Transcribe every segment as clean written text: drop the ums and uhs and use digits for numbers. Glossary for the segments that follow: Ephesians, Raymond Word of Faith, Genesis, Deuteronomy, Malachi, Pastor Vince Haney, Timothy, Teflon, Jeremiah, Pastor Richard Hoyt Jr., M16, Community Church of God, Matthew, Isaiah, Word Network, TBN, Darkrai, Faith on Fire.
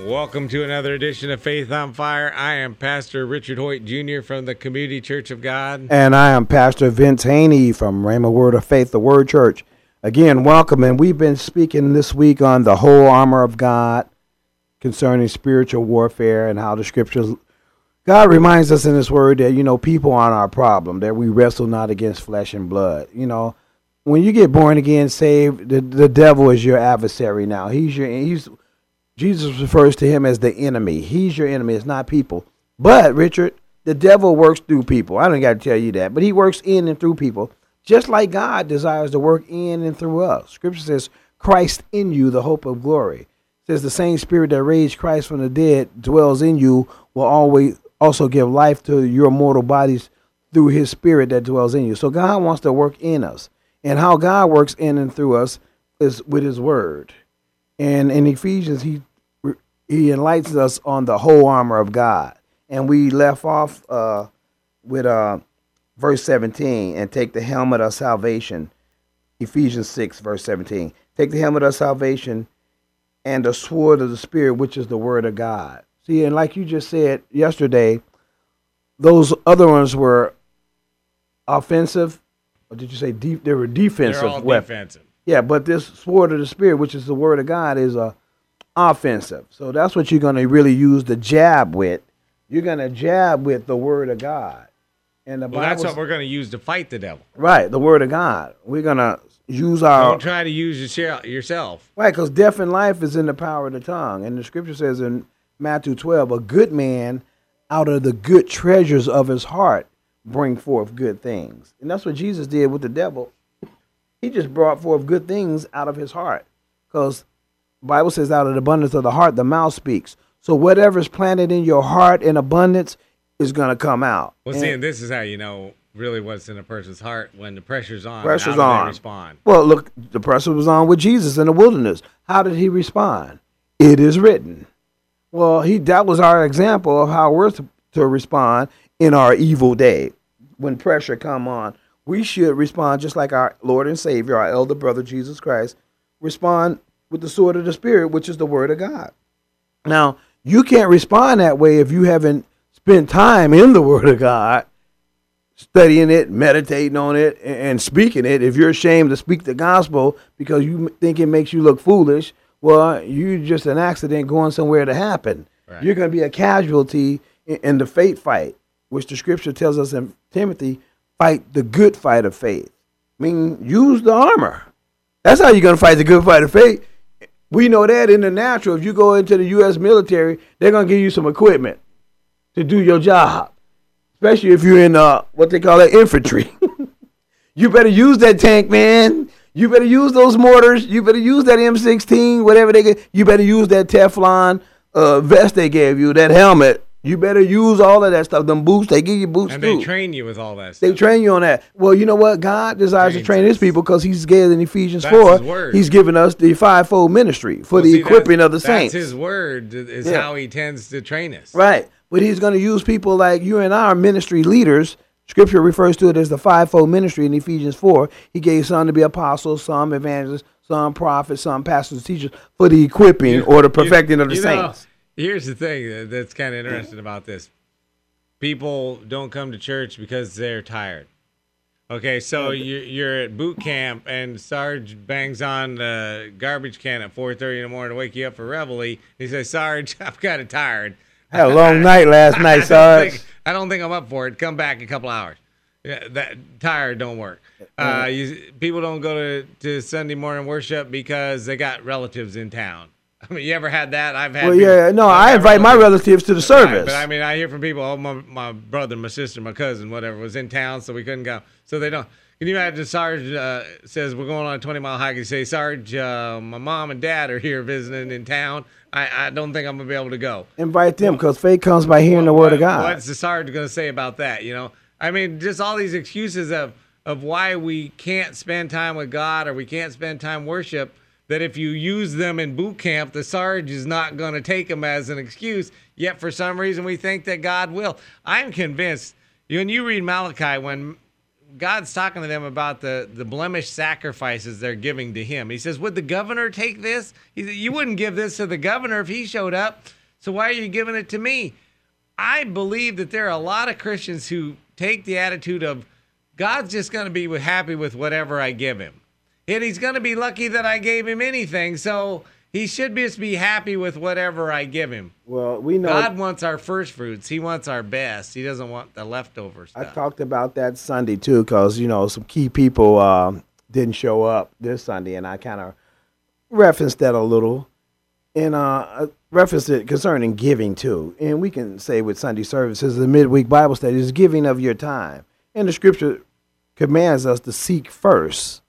Welcome to another edition of Faith on Fire. I am Pastor Richard Hoyt Jr. from the Community Church of God. And I am Pastor Vince Haney from Raymond Word of Faith, the Word Church. Again, welcome. And we've been speaking this week on the whole armor of God concerning spiritual warfare and how the scriptures. God reminds us in His Word that, you know, people aren't our problem, that we wrestle not against flesh and blood. You know, when you get born again, saved, the devil is your adversary now. Jesus refers to him as the enemy. He's your enemy. It's not people. But, Richard, the devil works through people. I don't got to tell you that. But he works in and through people, just like God desires to work in and through us. Scripture says, Christ in you, the hope of glory. It says the same spirit that raised Christ from the dead dwells in you will always also give life to your mortal bodies through His spirit that dwells in you. So God wants to work in us. And how God works in and through us is with His Word. And in Ephesians, He enlightens us on the whole armor of God. And we left off with verse 17, and take the helmet of salvation. Ephesians 6, verse 17. Take the helmet of salvation and the sword of the Spirit, which is the Word of God. See, and like you just said yesterday, those other ones were offensive, or did you say they were defensive? They're all defensive. Yeah, but this sword of the Spirit, which is the Word of God, is a offensive. So that's what you're going to really use the jab with. You're going to jab with the Word of God. And the Bible, that's what we're going to use to fight the devil. Right, the Word of God. We're going to use our... Don't try to use yourself. Right, because death and life is in the power of the tongue. And the scripture says in Matthew 12, a good man out of the good treasures of his heart bring forth good things. And that's what Jesus did with the devil. He just brought forth good things out of his heart. Because Bible says out of the abundance of the heart, the mouth speaks. So whatever's planted in your heart in abundance is going to come out. Well, see, and this is how you know really what's in a person's heart when the pressure's on. Pressure's on. How do they respond? Well, look, the pressure was on with Jesus in the wilderness. How did He respond? It is written. Well, that was our example of how we're to respond in our evil day. When pressure come on, we should respond just like our Lord and Savior, our elder brother, Jesus Christ, respond with the sword of the Spirit, which is the Word of God. Now, you can't respond that way if you haven't spent time in the Word of God, studying it, meditating on it, and speaking it. If you're ashamed to speak the gospel because you think it makes you look foolish, well, you're just an accident going somewhere to happen. Right. You're going to be a casualty in the faith fight, which the scripture tells us in Timothy, fight the good fight of faith. I mean, use the armor. That's how you're going to fight the good fight of faith. We know that in the natural, if you go into the U.S. military, they're going to give you some equipment to do your job, especially if you're in what they call infantry. You better use that tank, man. You better use those mortars. You better use that M16, whatever they get. You better use that Teflon vest they gave you, that helmet. You better use all of that stuff. Them boots, they give you boots, and too. And they train you with all that stuff. They train you on that. Well, you know what? God desires to train His people because He's gave in Ephesians 4. He's given us the fivefold ministry for the equipping of the saints. That's His Word is how He tends to train us. Right. But He's going to use people like you and I are ministry leaders. Scripture refers to it as the fivefold ministry in Ephesians 4. He gave some to be apostles, some evangelists, some prophets, some pastors, teachers for the equipping or the perfecting of the saints. Here's the thing that's kind of interesting about this. people don't come to church because they're tired. Okay, so you're at boot camp, and Sarge bangs on the garbage can at 4:30 in the morning to wake you up for reveille. He says, "Sarge, I'm kind of tired. I had a long night last night, Sarge. I don't think I'm up for it. Come back in a couple hours." Yeah, that tired don't work. People don't go to Sunday morning worship because they got relatives in town. I mean, you ever had that? I've had. Well, people, yeah, no, I invite my relatives to the service. Right, but I mean, I hear from people, oh, my brother, my sister, my cousin, whatever, was in town, so we couldn't go. So they don't. Can you imagine Sarge says, we're going on a 20-mile hike. You say, Sarge, my mom and dad are here visiting in town. I don't think I'm going to be able to go. Invite them because faith comes by hearing the word of God. What's the Sarge going to say about that, you know? I mean, just all these excuses of why we can't spend time with God or we can't spend time worship. That if you use them in boot camp, the Sarge is not going to take them as an excuse. Yet for some reason, we think that God will. I'm convinced when you read Malachi, when God's talking to them about the blemished sacrifices they're giving to him, he says, would the governor take this? He said, you wouldn't give this to the governor if he showed up. So why are you giving it to me? I believe that there are a lot of Christians who take the attitude of God's just going to be happy with whatever I give him. And he's going to be lucky that I gave him anything, so he should just be happy with whatever I give him. Well, we know God wants our first fruits. He wants our best. He doesn't want the leftover stuff. I talked about that Sunday, too, because, you know, some key people didn't show up this Sunday, and I kind of referenced that a little. And I referenced it concerning giving, too. And we can say with Sunday services, the midweek Bible study is giving of your time. And the Scripture commands us to seek first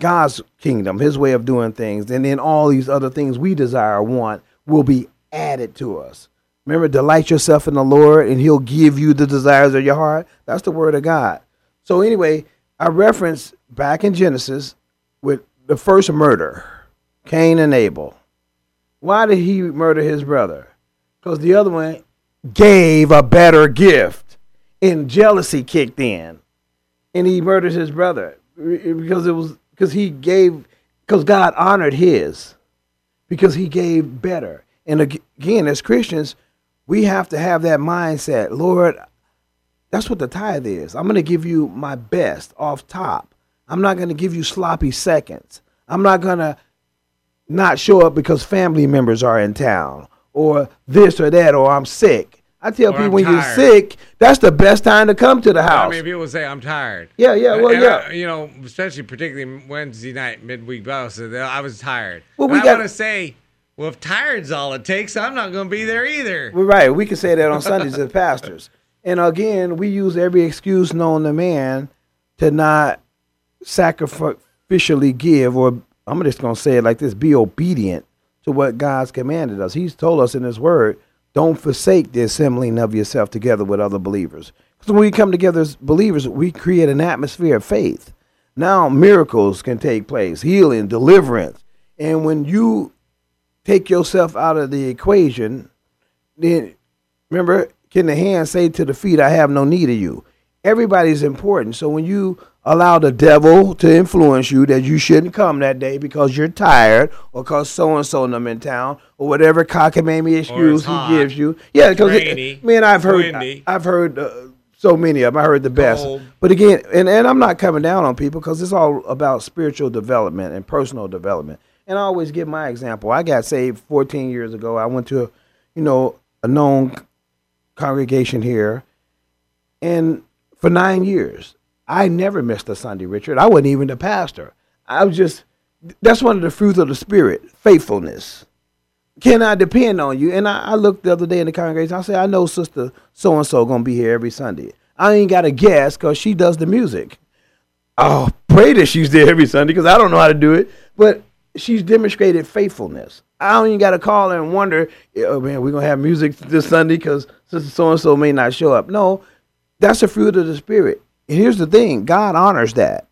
God's kingdom, his way of doing things, and then all these other things we desire or want will be added to us. Remember, delight yourself in the Lord, and he'll give you the desires of your heart. That's the word of God. So anyway, I referenced back in Genesis with the first murder, Cain and Abel. Why did he murder his brother? Because the other one gave a better gift, and jealousy kicked in, and he murdered his brother because it was... Because God honored his, because he gave better. And again, as Christians, we have to have that mindset. Lord, that's what the tithe is. I'm going to give you my best off top. I'm not going to give you sloppy seconds. I'm not going to not show up because family members are in town or this or that, or I'm sick. I tell people when you're sick, that's the best time to come to the house. I mean, people say, I'm tired. Yeah, well, and, you know, especially particularly Wednesday night, midweek Bible, so I was tired. Well, and I want to say, well, if tired's all it takes, I'm not going to be there either. Well, right. We can say that on Sundays as pastors. And again, we use every excuse known to man to not sacrificially give, or I'm just going to say it like this, be obedient to what God's commanded us. He's told us in his word, don't forsake the assembling of yourself together with other believers. Because when we come together as believers, we create an atmosphere of faith. Now miracles can take place, healing, deliverance. And when you take yourself out of the equation, then remember, can the hand say to the feet, I have no need of you? Everybody's important. So when you allow the devil to influence you that you shouldn't come that day because you're tired or because so-and-so them in town or whatever cockamamie excuse he gives you. Yeah, because, man, I've heard so many of them. I heard the best. Cold. But again, and I'm not coming down on people because it's all about spiritual development and personal development. And I always give my example. I got saved 14 years ago. I went to, a known congregation here. And for 9 years, I never missed a Sunday, Richard. I wasn't even the pastor. I was just, that's one of the fruits of the Spirit, faithfulness. Can I depend on you? And I looked the other day in the congregation. I said, I know Sister so-and-so going to be here every Sunday. I ain't got a guess because she does the music. I'll pray that she's there every Sunday because I don't know how to do it. But she's demonstrated faithfulness. I don't even got to call her and wonder, oh, man, we're going to have music this Sunday because Sister so-and-so may not show up. No, that's a fruit of the Spirit. And here's the thing, God honors that.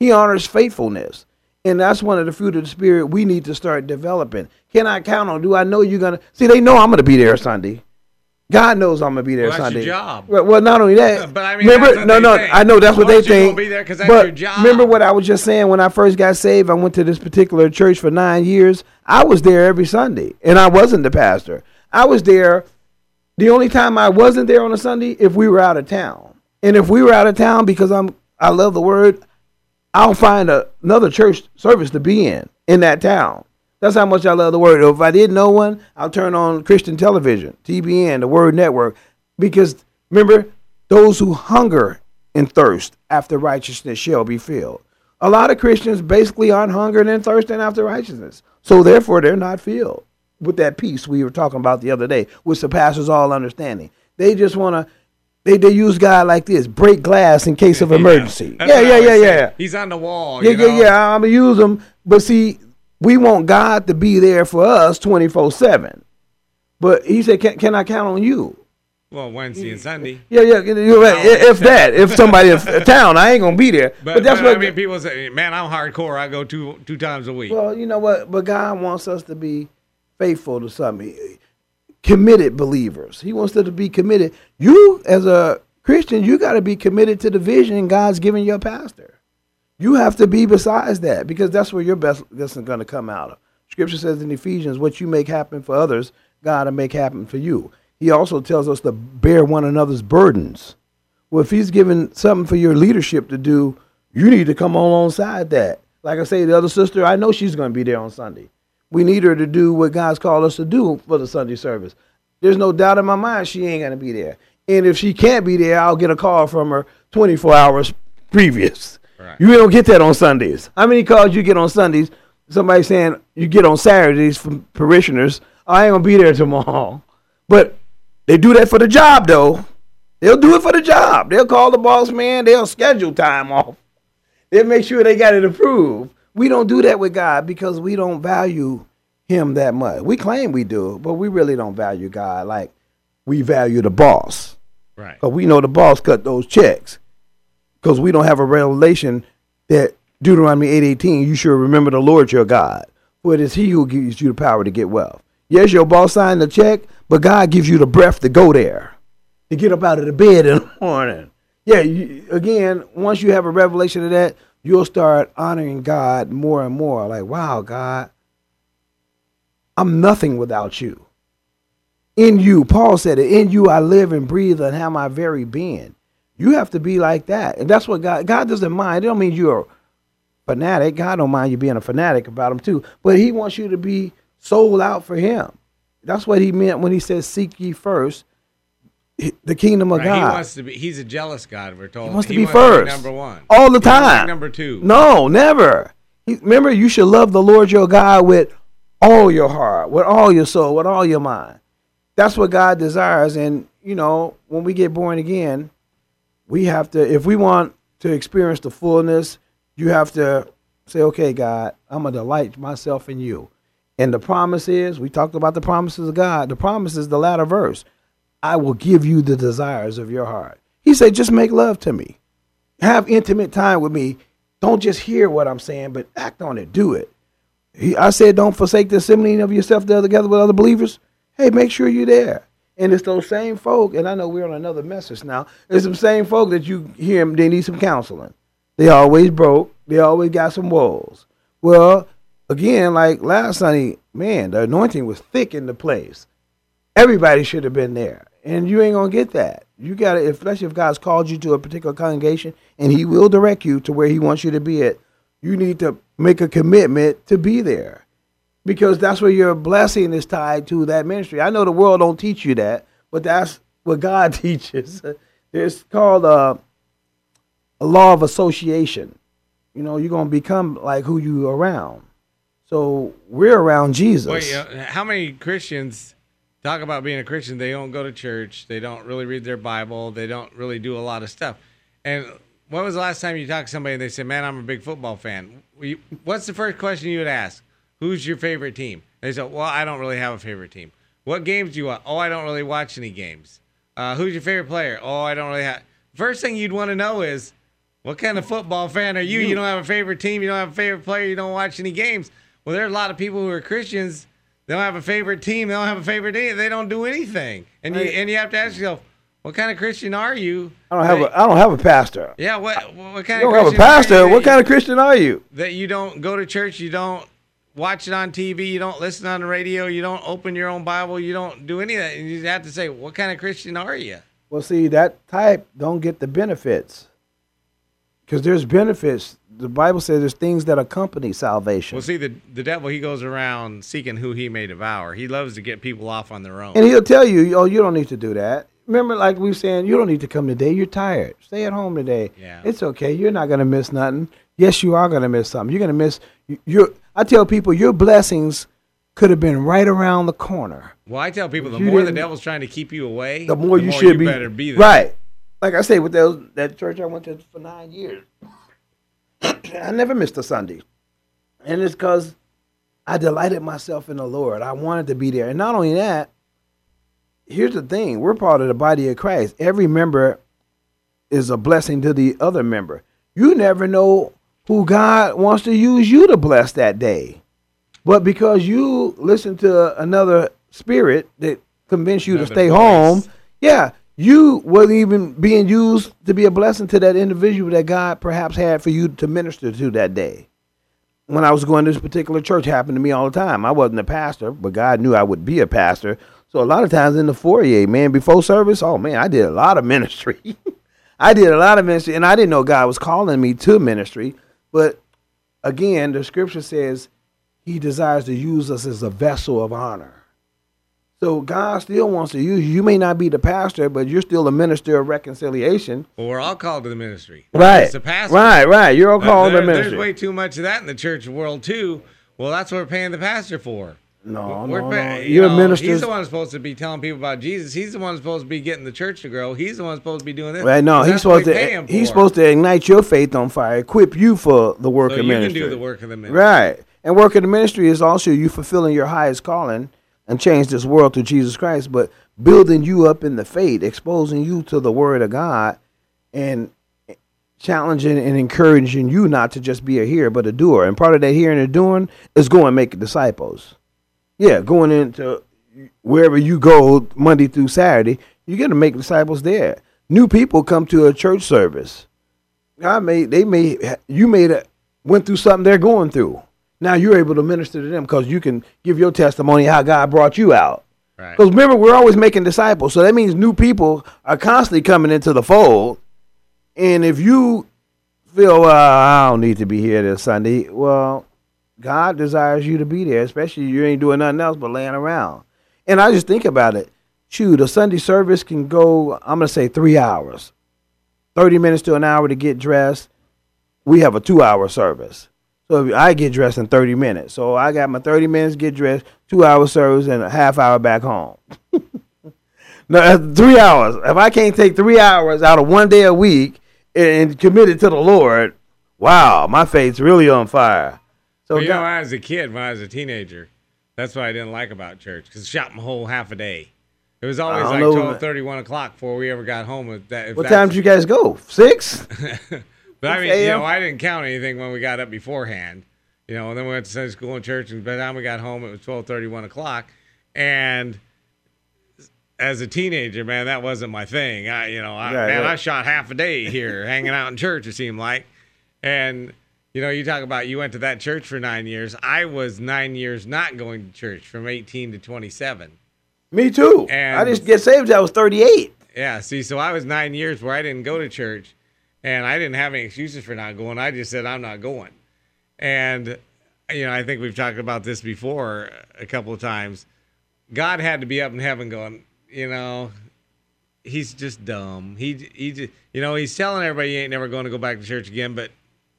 He honors faithfulness. And that's one of the fruit of the Spirit we need to start developing. Can I count on, do I know you're going to, see, they know I'm going to be there Sunday. God knows I'm going to be there Sunday. That's your job. Well, not only that. But I mean, remember, no, I know that's what they think. Be there, that's but your job. Remember what I was just saying when I first got saved, I went to this particular church for 9 years. I was there every Sunday, and I wasn't the pastor. I was there The only time I wasn't there on a Sunday, if we were out of town. And if we were out of town, because I love the word, I'll find another church service to be in that town. That's how much I love the word. If I didn't know one, I'll turn on Christian television, TBN, the Word Network. Because remember, those who hunger and thirst after righteousness shall be filled. A lot of Christians basically aren't hungering and thirsting after righteousness. So therefore, they're not filled with that peace we were talking about the other day, which surpasses all understanding. They just want to, they use God like this, break glass in case of emergency. Yeah. He's on the wall. Yeah, I'm going to use him. But see, we want God to be there for us 24/7. But he said, can I count on you? Well, Wednesday and Sunday. Yeah. You're right. If somebody in town, I ain't gonna be there. But that's what I mean. People say, "Man, I'm hardcore. I go two times a week." Well, you know what? But God wants us to be faithful to something. Committed believers. He wants us to be committed. You, as a Christian, you got to be committed to the vision God's given your pastor. You have to be besides that, because that's where your best lesson is going to come out of. Scripture says in Ephesians, "What you make happen for others, God will make happen for you." He also tells us to bear one another's burdens. Well, if he's given something for your leadership to do, you need to come alongside that. Like I say, the other sister, I know she's going to be there on Sunday. We need her to do what God's called us to do for the Sunday service. There's no doubt in my mind she ain't going to be there. And if she can't be there, I'll get a call from her 24 hours previous. Right. You don't get that on Sundays. How many calls you get on Sundays? Somebody saying you get on Saturdays from parishioners, I ain't going to be there tomorrow. But they do that for the job, though. They'll do it for the job. They'll call the boss man. They'll schedule time off. They'll make sure they got it approved. We don't do that with God because we don't value him that much. We claim we do, but we really don't value God like we value the boss. Right. Because we know the boss cut those checks because we don't have a revelation that Deuteronomy 8:18, you should remember the Lord your God, for it is he who gives you the power to get wealth. Yes, your boss signed the check, but God gives you the breath to go there, to get up out of the bed in the morning. Yeah, again, once you have a revelation of that, you'll start honoring God more and more. Like, wow, God, I'm nothing without you. In you, Paul said it, in you I live and breathe and have my very being. You have to be like that. And that's what God doesn't mind. It don't mean you're a fanatic. God don't mind you being a fanatic about him too. But he wants you to be sold out for him. That's what he meant when he said, "Seek ye first the kingdom of God." He wants to be. He's a jealous God. We're told he wants to be first, number one, all the time. Number two, no, never. Remember, you should love the Lord your God with all your heart, with all your soul, with all your mind. That's what God desires. And you know, when we get born again, we have to. If we want to experience the fullness, you have to say, "Okay, God, I'm gonna delight myself in you." And the promise is, we talked about the promises of God. The promise is the latter verse. I will give you the desires of your heart. He said, just make love to me. Have intimate time with me. Don't just hear what I'm saying, but act on it. Do it. I said, don't forsake the assembling of yourself together with other believers. Hey, make sure you're there. And it's those same folk, and I know we're on another message now. It's the same folk that you hear, they need some counseling. They always broke. They always got some woes. Well, again, like last Sunday, man, the anointing was thick in the place. Everybody should have been there. And you ain't going to get that. You got to, especially if God's called you to a particular congregation and he will direct you to where he wants you to be at, you need to make a commitment to be there because that's where your blessing is tied to that ministry. I know the world don't teach you that, but that's what God teaches. It's called a law of association. You know, you're going to become like who you around. So we're around Jesus. Wait, how many Christians talk about being a Christian? They don't go to church. They don't really read their Bible. They don't really do a lot of stuff. And when was the last time you talked to somebody and they said, "Man, I'm a big football fan"? What's the first question you would ask? Who's your favorite team? They said, "Well, I don't really have a favorite team." What games do you watch? "Oh, I don't really watch any games." Who's your favorite player? "Oh, I don't really have." First thing you'd want to know is, what kind of football fan are you? You don't have a favorite team. You don't have a favorite player. You don't watch any games. Well, there are a lot of people who are Christians. They don't have a favorite team. They don't have a favorite day. They don't do anything. And you have to ask yourself, what kind of Christian are you? I don't have a pastor. Yeah, what kind of Christian? You don't have a pastor. What kind of Christian are you? That you don't go to church. You don't watch it on TV, you don't listen on the radio, you don't open your own Bible, you don't do any of that. And you have to say, what kind of Christian are you? Well, see, that type don't get the benefits, because there's benefits. The Bible says there's things that accompany salvation. Well, see, the devil, he goes around seeking who he may devour. He loves to get people off on their own. And he'll tell you, oh, you don't need to do that. Remember, like we were saying, you don't need to come today. You're tired. Stay at home today. Yeah. It's okay. You're not going to miss nothing. Yes, you are going to miss something. You're going to miss your. I tell people your blessings could have been right around the corner. Well, I tell people the more the devil's trying to keep you away, the more you better be there. Right. Like I say, with that church I went to for 9 years, I never missed a Sunday. And it's because I delighted myself in the Lord. I wanted to be there. And not only that, here's the thing. We're part of the body of Christ. Every member is a blessing to the other member. You never know who God wants to use you to bless that day. But because you listen to another spirit that convinced you to stay home, you wasn't even being used to be a blessing to that individual that God perhaps had for you to minister to that day. When I was going to this particular church, it happened to me all the time. I wasn't a pastor, but God knew I would be a pastor. So a lot of times in the foyer, man, before service, oh, man, I did a lot of ministry. I did a lot of ministry, and I didn't know God was calling me to ministry. But again, the scripture says he desires to use us as a vessel of honor. So God still wants to use you. You may not be the pastor, but you're still a minister of reconciliation. Well, we're all called to the ministry. Right. It's the pastor. Right. You're all called to the ministry. There's way too much of that in the church world, too. Well, that's what we're paying the pastor for. No. You're a minister. He's the one who's supposed to be telling people about Jesus. He's the one who's supposed to be getting the church to grow. He's the one who's supposed to be doing this. Right? No, he's supposed to ignite your faith on fire, equip you for the work of ministry. You can do the work of the ministry. Right. And work of the ministry is also you fulfilling your highest calling and change this world through Jesus Christ, but building you up in the faith, exposing you to the Word of God, and challenging and encouraging you not to just be a hearer but a doer. And part of that hearing and doing is going and making disciples. Yeah, going into wherever you go Monday through Saturday, you're going to make disciples there. New people come to a church service. You went through something they're going through. Now you're able to minister to them because you can give your testimony how God brought you out. Right. Because remember, we're always making disciples. So that means new people are constantly coming into the fold. And if you feel, I don't need to be here this Sunday, well, God desires you to be there, especially you ain't doing nothing else but laying around. And I just think about it. Shoot, a Sunday service can go, I'm going to say 3 hours, 30 minutes to an hour to get dressed. We have a 2-hour service. So I get dressed in 30 minutes. So I got my 30 minutes, get dressed, 2-hour service, and a half hour back home. No, that's 3 hours. If I can't take 3 hours out of one day a week and commit it to the Lord, wow, my faith's really on fire. So well, when I was a kid, when I was a teenager, that's what I didn't like about church, because it shot my whole half a day. It was always like 12:30, 1 o'clock before we ever got home. What time did you guys go? 6? But I mean, I didn't count anything when we got up beforehand. And then we went to Sunday school and church, and by the time we got home, it was 12:30, 1 o'clock. And as a teenager, man, that wasn't my thing. I shot half a day here hanging out in church, it seemed like. And... you talk about you went to that church for 9 years. I was 9 years not going to church from 18 to 27. Me too. And I just get saved. I was 38. Yeah. See, so I was 9 years where I didn't go to church, and I didn't have any excuses for not going. I just said, I'm not going. And, I think we've talked about this before a couple of times. God had to be up in heaven going, he's just dumb. He he's telling everybody he ain't never going to go back to church again, but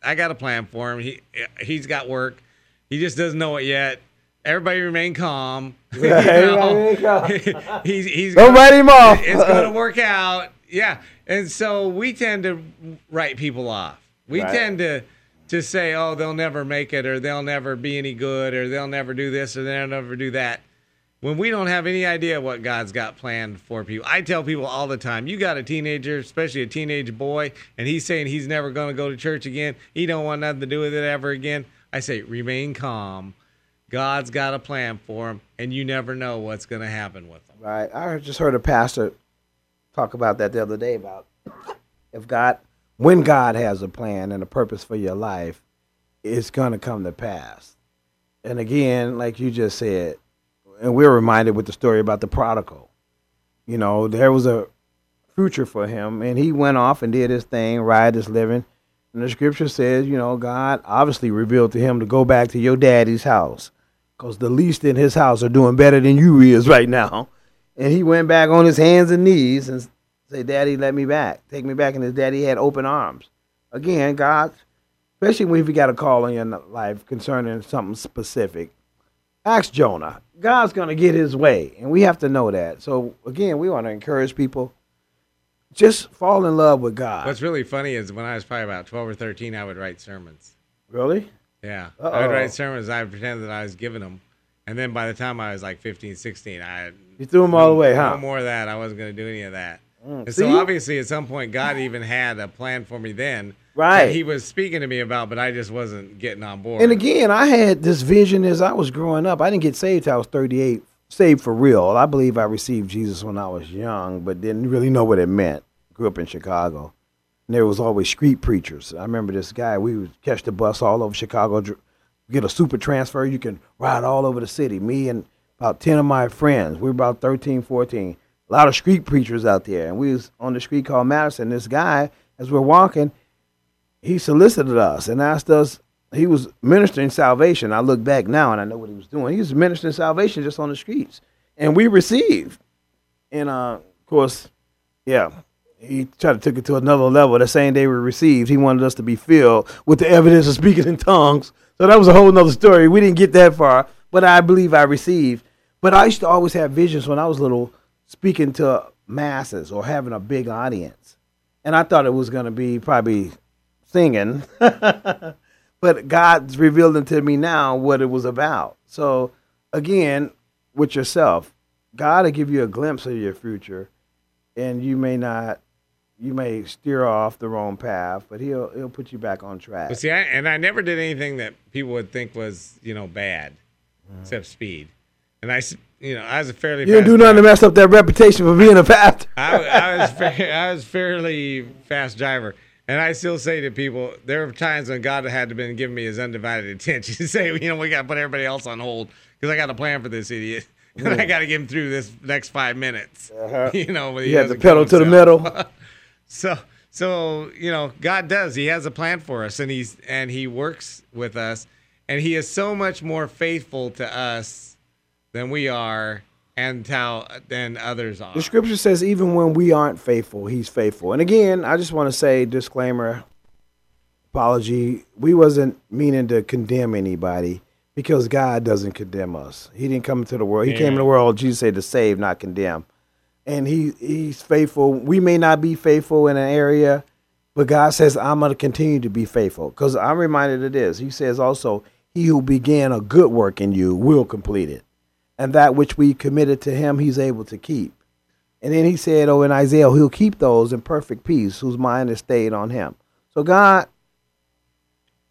I got a plan for him. He's got work. He just doesn't know it yet. Everybody remain calm. Don't write him off. It's going to work out. Yeah. And so we tend to write people off. We tend to say, oh, they'll never make it, or they'll never be any good, or they'll never do this, or they'll never do that, when we don't have any idea what God's got planned for people. I tell people all the time, you got a teenager, especially a teenage boy, and he's saying he's never going to go to church again. He don't want nothing to do with it ever again. I say, remain calm. God's got a plan for him, and you never know what's going to happen with him. Right. I just heard a pastor talk about that the other day, about when God has a plan and a purpose for your life, it's going to come to pass. And again, like you just said, and we're reminded with the story about the prodigal. You know, there was a future for him, and he went off and did his thing, riotous living. And the scripture says, you know, God obviously revealed to him to go back to your daddy's house, because the least in his house are doing better than you is right now. And he went back on his hands and knees and said, Daddy, let me back. Take me back. And his daddy had open arms. Again, God, especially when you got a call on your life concerning something specific, ask Jonah. God's going to get his way, and we have to know that. So, again, we want to encourage people, just fall in love with God. What's really funny is when I was probably about 12 or 13, I would write sermons. Really? Yeah. Uh-oh. I would write sermons. I would pretend that I was giving them. And then by the time I was like 15, 16, you threw them all away, huh? No more of that. I wasn't going to do any of that. And so obviously at some point God even had a plan for me then. Right. That he was speaking to me about, but I just wasn't getting on board. And again, I had this vision as I was growing up. I didn't get saved till I was 38, saved for real. I believe I received Jesus when I was young, but didn't really know what it meant. Grew up in Chicago, and there was always street preachers. I remember this guy, we would catch the bus all over Chicago, get a super transfer, you can ride all over the city. Me and about 10 of my friends, we were about 13, 14, a lot of street preachers out there. And we was on the street called Madison. This guy, as we're walking, he solicited us and asked us, he was ministering salvation. I look back now and I know what he was doing. He was ministering salvation just on the streets. And we received. And, of course, yeah, he tried to take it to another level. The same day we received, he wanted us to be filled with the evidence of speaking in tongues. So that was a whole nother story. We didn't get that far, but I believe I received. But I used to always have visions when I was little, speaking to masses or having a big audience. And I thought it was going to be probably singing, but God's revealing to me now what it was about. So again, with yourself, God will give you a glimpse of your future, and you may steer off the wrong path, but he'll put you back on track. But see, I never did anything that people would think was, you know, bad, except speed. And I was a fairly. You didn't do nothing to mess up that reputation for being a pastor. I was fairly fast driver. And I still say to people, there are times when God had to been giving me his undivided attention to say, you know, we got to put everybody else on hold because I got a plan for this idiot. And I got to get him through this next 5 minutes. Uh-huh. You know, you have the pedal to the metal. So, you know, God does. He has a plan for us, and he works with us, and he is so much more faithful to us than we are and than others are. The scripture says even when we aren't faithful, he's faithful. And again, I just want to say, disclaimer, apology, we wasn't meaning to condemn anybody, because God doesn't condemn us. He didn't come into the world. He came in the world, Jesus said, to save, not condemn. And he's faithful. We may not be faithful in an area, but God says, I'm going to continue to be faithful, because I'm reminded of this. He says also, he who began a good work in you will complete it. And that which we committed to him, he's able to keep. And then he said, in Isaiah, he'll keep those in perfect peace whose mind is stayed on him. So God,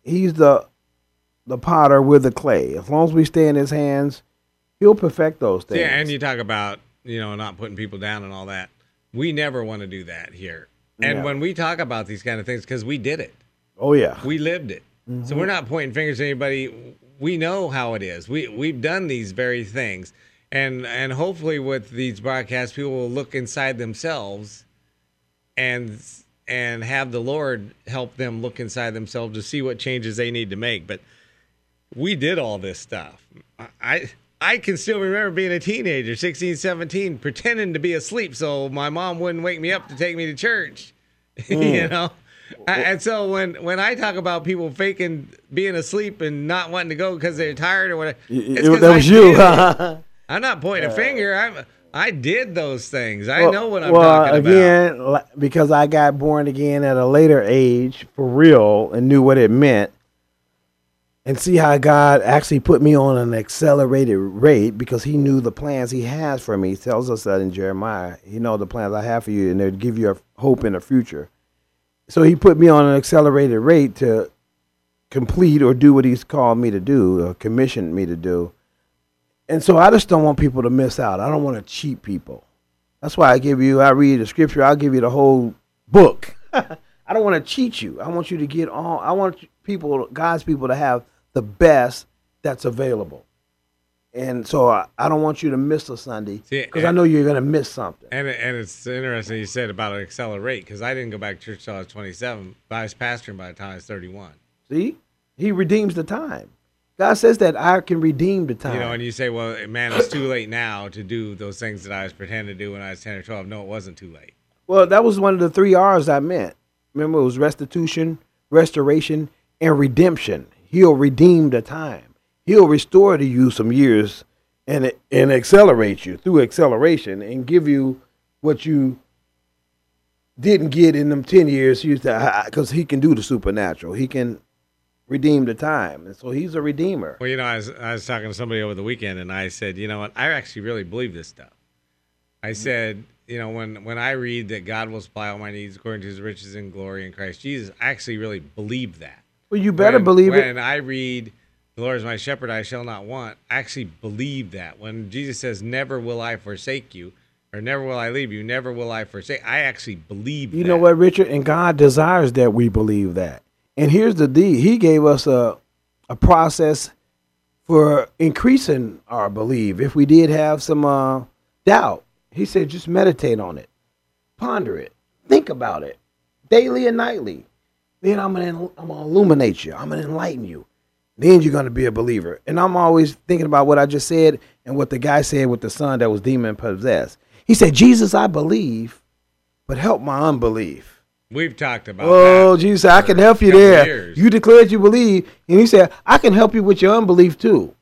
he's the potter with the clay. As long as we stay in his hands, he'll perfect those things. Yeah, and you talk about, you know, not putting people down and all that. We never want to do that here. And when we talk about these kind of things, because we did it. Oh, yeah. We lived it. Mm-hmm. So we're not pointing fingers at anybody. We know how it is. We've done these very things. And hopefully with these broadcasts, people will look inside themselves and have the Lord help them look inside themselves to see what changes they need to make. But we did all this stuff. I can still remember being a teenager, 16, 17, pretending to be asleep so my mom wouldn't wake me up to take me to church, you know? And so when I talk about people faking being asleep and not wanting to go because they're tired or whatever, that was you. I'm not pointing a finger. I did those things. I know what I'm talking about. Again, because I got born again at a later age, for real, and knew what it meant. And see how God actually put me on an accelerated rate, because he knew the plans he has for me. He tells us that in Jeremiah. You know, the plans I have for you, and they'll give you a hope in the future. So he put me on an accelerated rate to complete or do what he's called me to do or commissioned me to do. And so I just don't want people to miss out. I don't want to cheat people. That's why I read the scripture. I'll give you the whole book. I don't want to cheat you. I want people, God's people, to have the best that's available. And so I don't want you to miss a Sunday because I know you're going to miss something. And it's interesting you said about accelerate because I didn't go back to church until I was 27, but I was pastoring by the time I was 31. See? He redeems the time. God says that I can redeem the time. You know, and you say, well, man, it's too late now to do those things that I was pretending to do when I was 10 or 12. No, it wasn't too late. Well, that was one of the 3 R's I meant. Remember, it was restitution, restoration, and redemption. He'll redeem the time. He'll restore to you some years and accelerate you through acceleration and give you what you didn't get in them 10 years. Because he can do the supernatural. He can redeem the time. And so he's a redeemer. Well, you know, I was talking to somebody over the weekend, and I said, you know what? I actually really believe this stuff. I said, you know, when I read that God will supply all my needs according to his riches and glory in Christ Jesus, I actually really believe that. Well, you better believe it. When I read, the Lord is my shepherd, I shall not want, I actually believe that. When Jesus says, never will I forsake you, or never will I leave you, never will I forsake, I actually believe that. You know what, Richard? And God desires that we believe that. And here's the deal. He gave us a process for increasing our belief. If we did have some doubt, he said, just meditate on it, ponder it, think about it daily and nightly. Then I'm gonna illuminate you. I'm gonna enlighten you. Then you're gonna be a believer. And I'm always thinking about what I just said and what the guy said with the son that was demon possessed. He said, Jesus, I believe, but help my unbelief. We've talked about that. Oh, Jesus, I can help you there. Years. You declared you believe, and he said, I can help you with your unbelief too.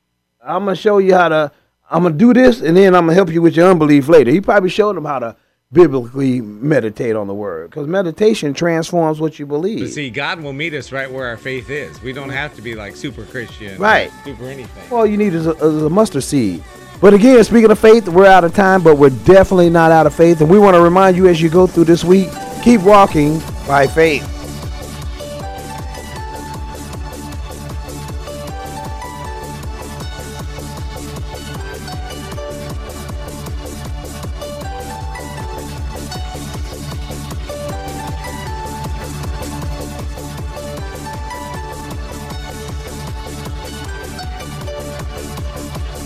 I'm going to show you how to, I'm going to do this, and then I'm going to help you with your unbelief later. He probably showed them how to biblically meditate on the word because meditation transforms what you believe. But see, God will meet us right where our faith is. We don't have to be like super Christian, right? Super anything. All you need is a mustard seed. But again, speaking of faith, we're out of time, but we're definitely not out of faith. And we want to remind you as you go through this week, keep walking by faith.